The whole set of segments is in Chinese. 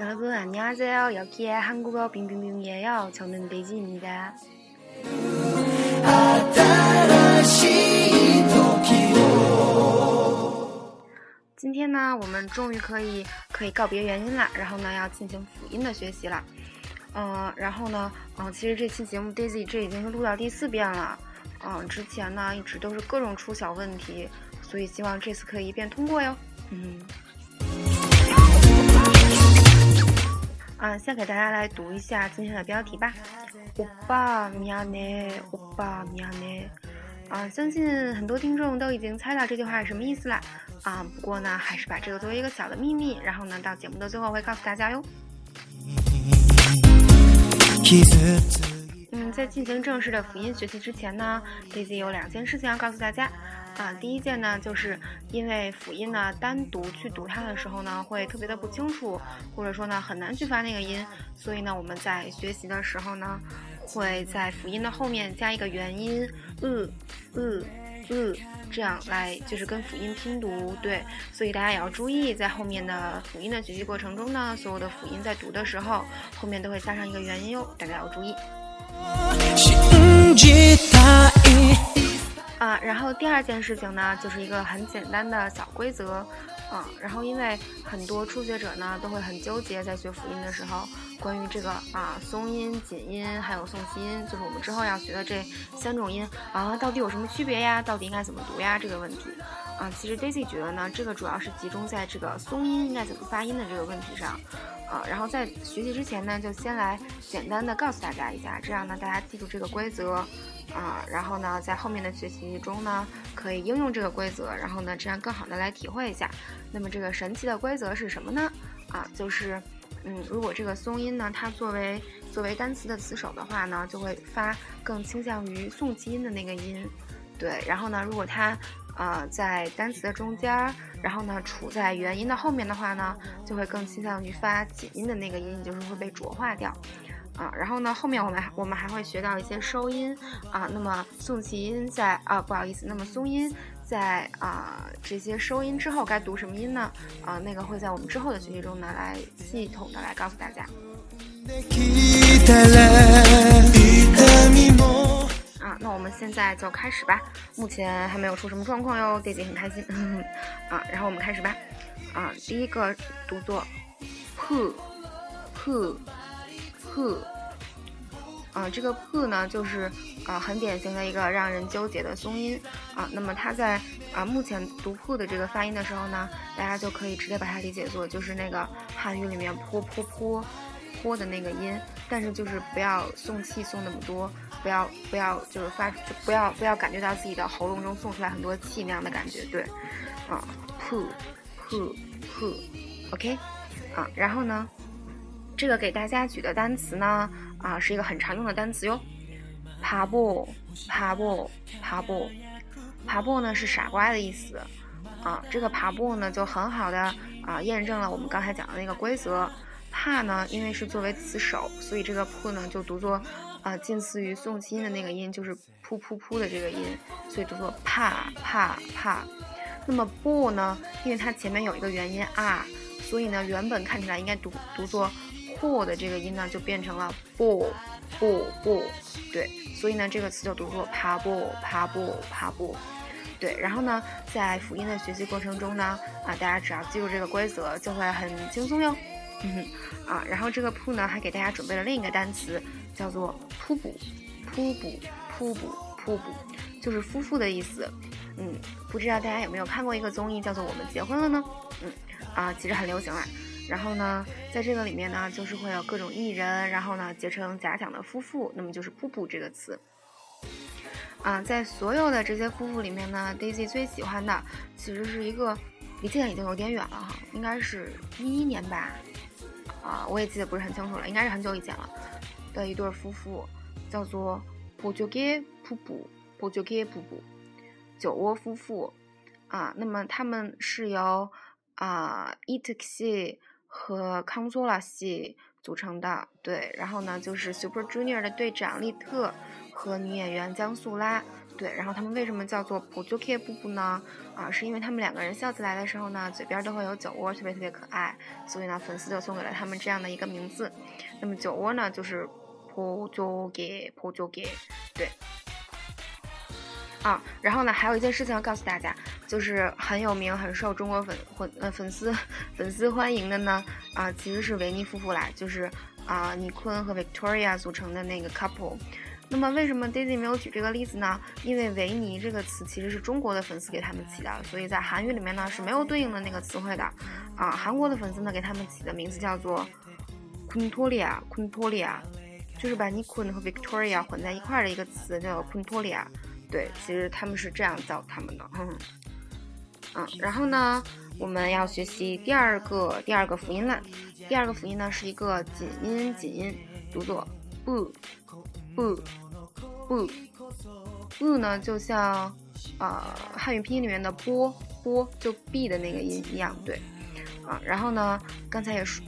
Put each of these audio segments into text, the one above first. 여러분 안녕하세요. 여기에 한국어 빙빙빙이에요. 저는 데이지입니다.今天呢，我们终于可以告别元音了，然后呢，要进行辅音的学习了。然后呢，其实这期节目 Daisy 这已经是录到第4遍了。之前呢一直都是各种出小问题，所以希望这次可以一遍通过哟。先给大家来读一下今天的标题吧。오빠미안해，오빠미안해。相信很多听众都已经猜到这句话是什么意思了。不过呢，还是把这个作为一个小的秘密，然后呢，到节目的最后会告诉大家哟。在进行正式的辅音学习之前呢，Daisy 有2件事情要告诉大家。第一件呢，就是因为辅音呢单独去读它的时候呢，会特别的不清楚，或者说呢很难去发那个音，所以呢我们在学习的时候呢，会在辅音的后面加一个元音，这样来就是跟辅音拼读，对，所以大家也要注意，在后面的辅音的学习过程中呢，所有的辅音在读的时候，后面都会加上一个元音哟，大家要注意。然后第2件事情呢，就是一个很简单的小规则，然后因为很多初学者呢都会很纠结，在学辅音的时候，关于这个松音、紧音还有送气音，就是我们之后要学的这3种音到底有什么区别呀？到底应该怎么读呀？这个问题，其实 Daisy 觉得呢，这个主要是集中在这个松音应该怎么发音的这个问题上。然后在学习之前呢，就先来简单的告诉大家一下，这样呢大家记住这个规则，然后呢在后面的学习中呢可以应用这个规则，然后呢这样更好的来体会一下。那么这个神奇的规则是什么呢？就是如果这个松音呢它作为单词的词首的话呢，就会发更倾向于送气音的那个音，对，然后呢如果它在单词的中间，然后呢处在元音的后面的话呢，就会更倾向于发紧音的那个音，就是会被浊化掉。然后呢后面我们还会学到一些收音，那么送气音在那么松音在这些收音之后该读什么音呢？那个会在我们之后的学习中呢来系统的来告诉大家。那我们现在就开始吧，目前还没有出什么状况哟，弟弟很开心。然后我们开始吧。第一个读作 p， 这个 p 呢就是很典型的一个让人纠结的松音。那么它在目前读 p 的这个发音的时候呢，大家就可以直接把它理解作就是那个汉语里面噗噗噗泼的那个音，但是就是不要送气送那么多，不要就是不要感觉到自己的喉咙中送出来很多气那样的感觉，对，噗噗噗 ，OK，然后呢，这个给大家举的单词呢，是一个很常用的单词哟，爬布呢是傻瓜的意思，这个爬布呢就很好的验证了我们刚才讲的那个规则。怕呢，因为是作为词首，所以这个扑呢就读作，近似于送气音的那个音，就是扑扑扑的这个音，所以读作怕怕怕。那么不呢，因为它前面有一个元音所以呢原本看起来应该读作破的这个音呢，就变成了不，对，所以呢这个词就读作爬不爬不爬不。对，然后呢在辅音的学习过程中呢，大家只要记住这个规则，就会很轻松哟。然后这个扑呢还给大家准备了另一个单词，叫做扑补，就是夫妇的意思。不知道大家有没有看过一个综艺叫做《我们结婚了》呢？其实很流行啦。然后呢，在这个里面呢，就是会有各种艺人，然后呢结成假想的夫妇，那么就是扑补这个词。在所有的这些夫妇里面呢 ，Daisy 最喜欢的其实是一个，离现在已经有点远了哈，应该是2011年吧。我也记得不是很清楚了，应该是很久以前了的一对夫妇，叫做伯爵夫妇，酒窝夫妇那么他们是由伊特系和康索拉系组成的，对，然后呢就是 Super Junior 的队长利特和女演员江素拉，对，然后他们为什么叫做不就贴布布呢？啊，是因为他们两个人笑起来的时候呢，嘴边都会有酒窝，特别特别可爱，所以呢，粉丝就送给了他们这样的一个名字。那么酒窝呢，就是不就给不就给，对。啊，然后呢，还有一件事情要告诉大家，就是很有名、很受中国粉丝欢迎的呢，啊，其实是维尼夫妇啦，就是啊，Nichkhun和 Victoria 组成的那个 couple。那么为什么 Daisy 没有举这个例子呢？因为维尼这个词其实是中国的粉丝给他们起的，所以在韩语里面呢是没有对应的那个词汇的。啊，韩国的粉丝呢给他们起的名字叫做 Kuntolia， 就是把 Nichkhun 和 Victoria 混在一块的一个词叫 Kuntolia。对，其实他们是这样叫他们的。然后呢，我们要学习第二个辅音了。第二个辅音呢是一个紧音，读作 不呢，就像汉语拼音里面的波就 b 的那个音一样，对。啊，然后呢，刚才也说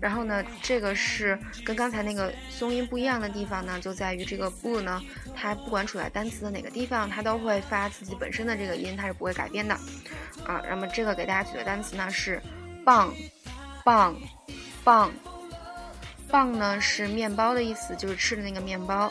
然后呢，这个是跟刚才那个松音不一样的地方呢，就在于这个不呢，它不管处在单词的哪个地方，它都会发自己本身的这个音，它是不会改变的。啊，那么这个给大家举的单词呢是棒。棒呢是面包的意思，就是吃的那个面包。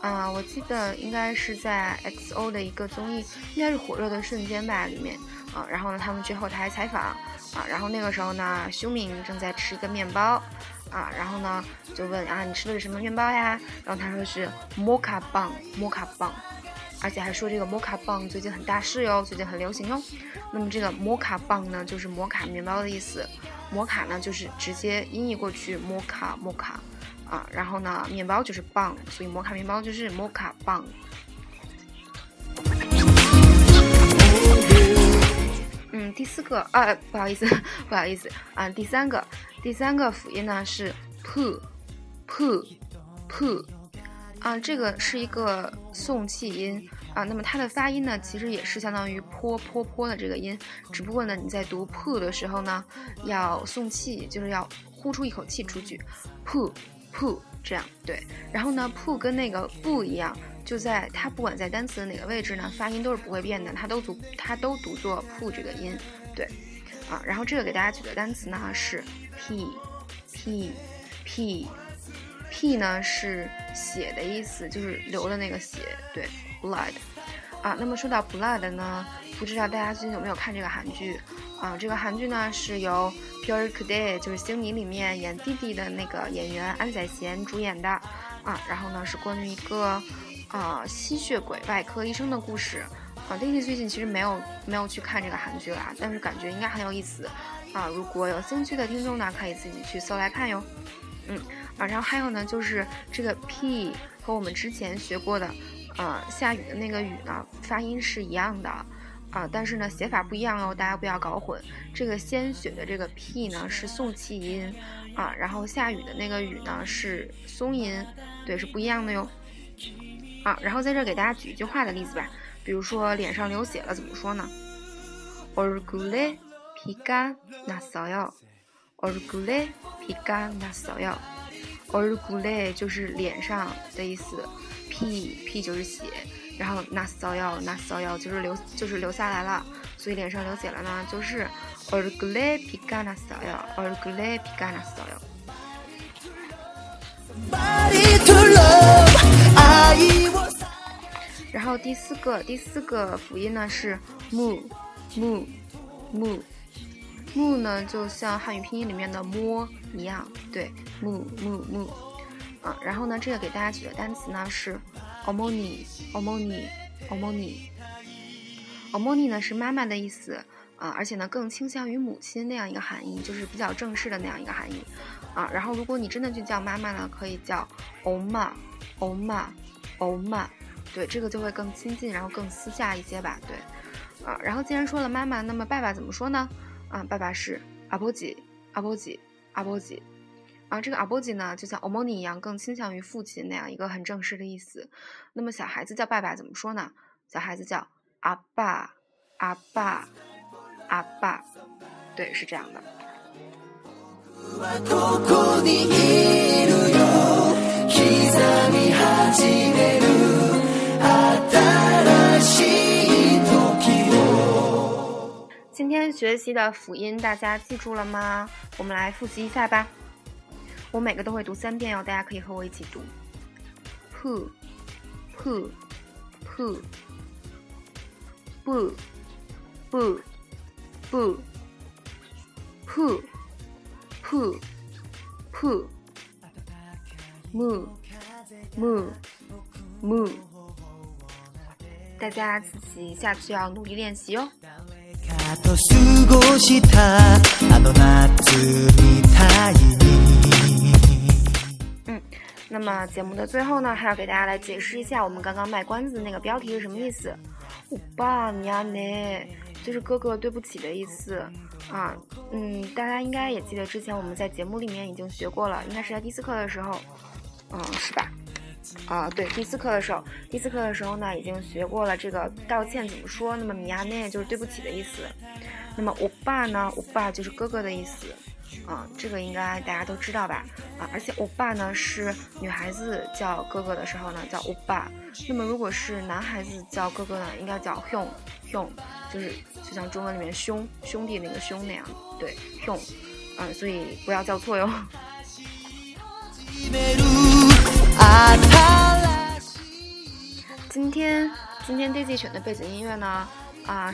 啊，我记得应该是在 XO 的一个综艺，应该是火热的瞬间吧里面。啊，然后呢，他们去后台采访，啊，然后那个时候呢，修敏正在吃一个面包，啊，然后呢就问啊，你吃的是什么面包呀？然后他说是摩卡棒，而且还说这个摩卡棒最近很大势哟，最近很流行哟。那么这个摩卡棒呢，就是摩卡面包的意思，摩卡呢就是直接音译过去，摩卡，啊，然后呢面包就是棒，所以摩卡面包就是摩卡棒。第四个啊，不好意思啊，第三个辅音呢是 p， 啊，这个是一个送气音啊，那么它的发音呢，其实也是相当于坡的这个音，只不过呢，你在读 p 的时候呢，要送气，就是要呼出一口气出去 ，p 这样对。然后呢 ，p 跟那个不一样。就在它不管在单词的哪个位置呢，发音都是不会变的，它都读作 p 这个音，对，啊，然后这个给大家举的单词呢是 p 呢是血的意思，就是流的那个血，对 blood， 啊，那么说到 blood 呢，不知道大家最近有没有看这个韩剧啊？这个韩剧呢是由 Pierre Cadet 就是星泥里面演弟弟的那个演员安宰贤主演的啊，然后呢是关于一个。吸血鬼外科医生的故事啊，Daisy 最近其实没有去看这个韩剧啦，但是感觉应该很有意思啊，如果有兴趣的听众呢，可以自己去搜来看哟。然后还有呢，就是这个 p 和我们之前学过的下雨的那个雨呢，发音是一样的啊，但是呢写法不一样哦，大家不要搞混。这个鲜血的这个 p 呢是送气音啊，然后下雨的那个雨呢是松音，对，是不一样的哟。啊，然后在这儿给大家举一句话的例子吧，比如说脸上流血了怎么说呢？얼굴에 피가 났어요。얼굴에就是脸上的意思，피就是血，然后났어요就是流下来了，所以脸上流血了呢，就是얼굴에 피가 났어요。然后第四个辅音呢是 mu 呢，就像汉语拼音里面的摸一样，对 mu 啊，然后呢这个给大家举的单词呢是 어머니 呢是妈妈的意思啊，而且呢更倾向于母亲那样一个含义，就是比较正式的那样一个含义啊，然后如果你真的去叫妈妈呢，可以叫 엄마， 对，这个就会更亲近，然后更私下一些吧，对啊，然后既然说了妈妈，那么爸爸怎么说呢？啊，爸爸是아버지，啊，这个아버지呢就像 어머니 一样，更倾向于父亲那样一个很正式的意思。那么小孩子叫爸爸怎么说呢？小孩子叫아빠，对，是这样的。学习的辅音大家记住了吗？我们来复习一下吧。我每个都会读3遍哦，大家可以和我一起读。p p p b b b p p p m m m。 大家自己下次要努力练习哦。那么节目的最后呢，还要给大家来解释一下我们刚刚卖关子的那个标题是什么意思。欧巴你呀呢，就是哥哥对不起的意思啊。大家应该也记得之前我们在节目里面已经学过了，应该是在第4课的时候，是吧？啊，对，第四课的时候呢，已经学过了这个道歉怎么说。那么米亚内就是对不起的意思，那么欧巴呢，欧巴就是哥哥的意思啊，这个应该大家都知道吧？啊，而且欧巴呢是女孩子叫哥哥的时候呢叫欧巴，那么如果是男孩子叫哥哥呢，应该叫兄兄，就是就像中文里面兄弟那个兄那样，对，兄，所以不要叫错哟。今天 Daisy 选的背景音乐呢，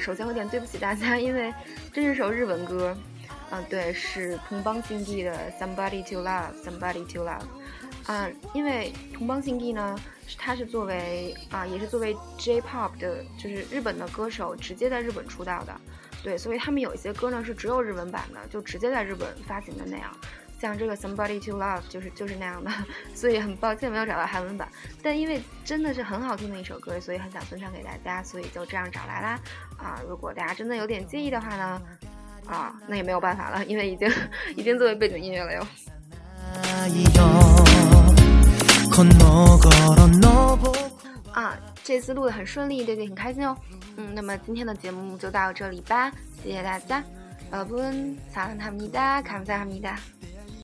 首先有点对不起大家，因为这是首日文歌，对，是同邦信弟的 Somebody to Love Somebody to Love，因为同邦信弟呢，他是作为也是作为 J-pop 的，就是日本的歌手直接在日本出道的，对，所以他们有一些歌呢是只有日文版的，就直接在日本发行的那样。像这个 Somebody to Love 就是那样的，所以很抱歉没有找到韩文版，但因为真的是很好听的一首歌，所以很想分享给大家，所以就这样找来啦。如果大家真的有点介意的话呢，那也没有办法了，因为已经作为背景音乐了哟。这次录得很顺利，对，很开心哦。那么今天的节目就到这里吧，谢谢大家。여러분 사랑합니다，감사합니다。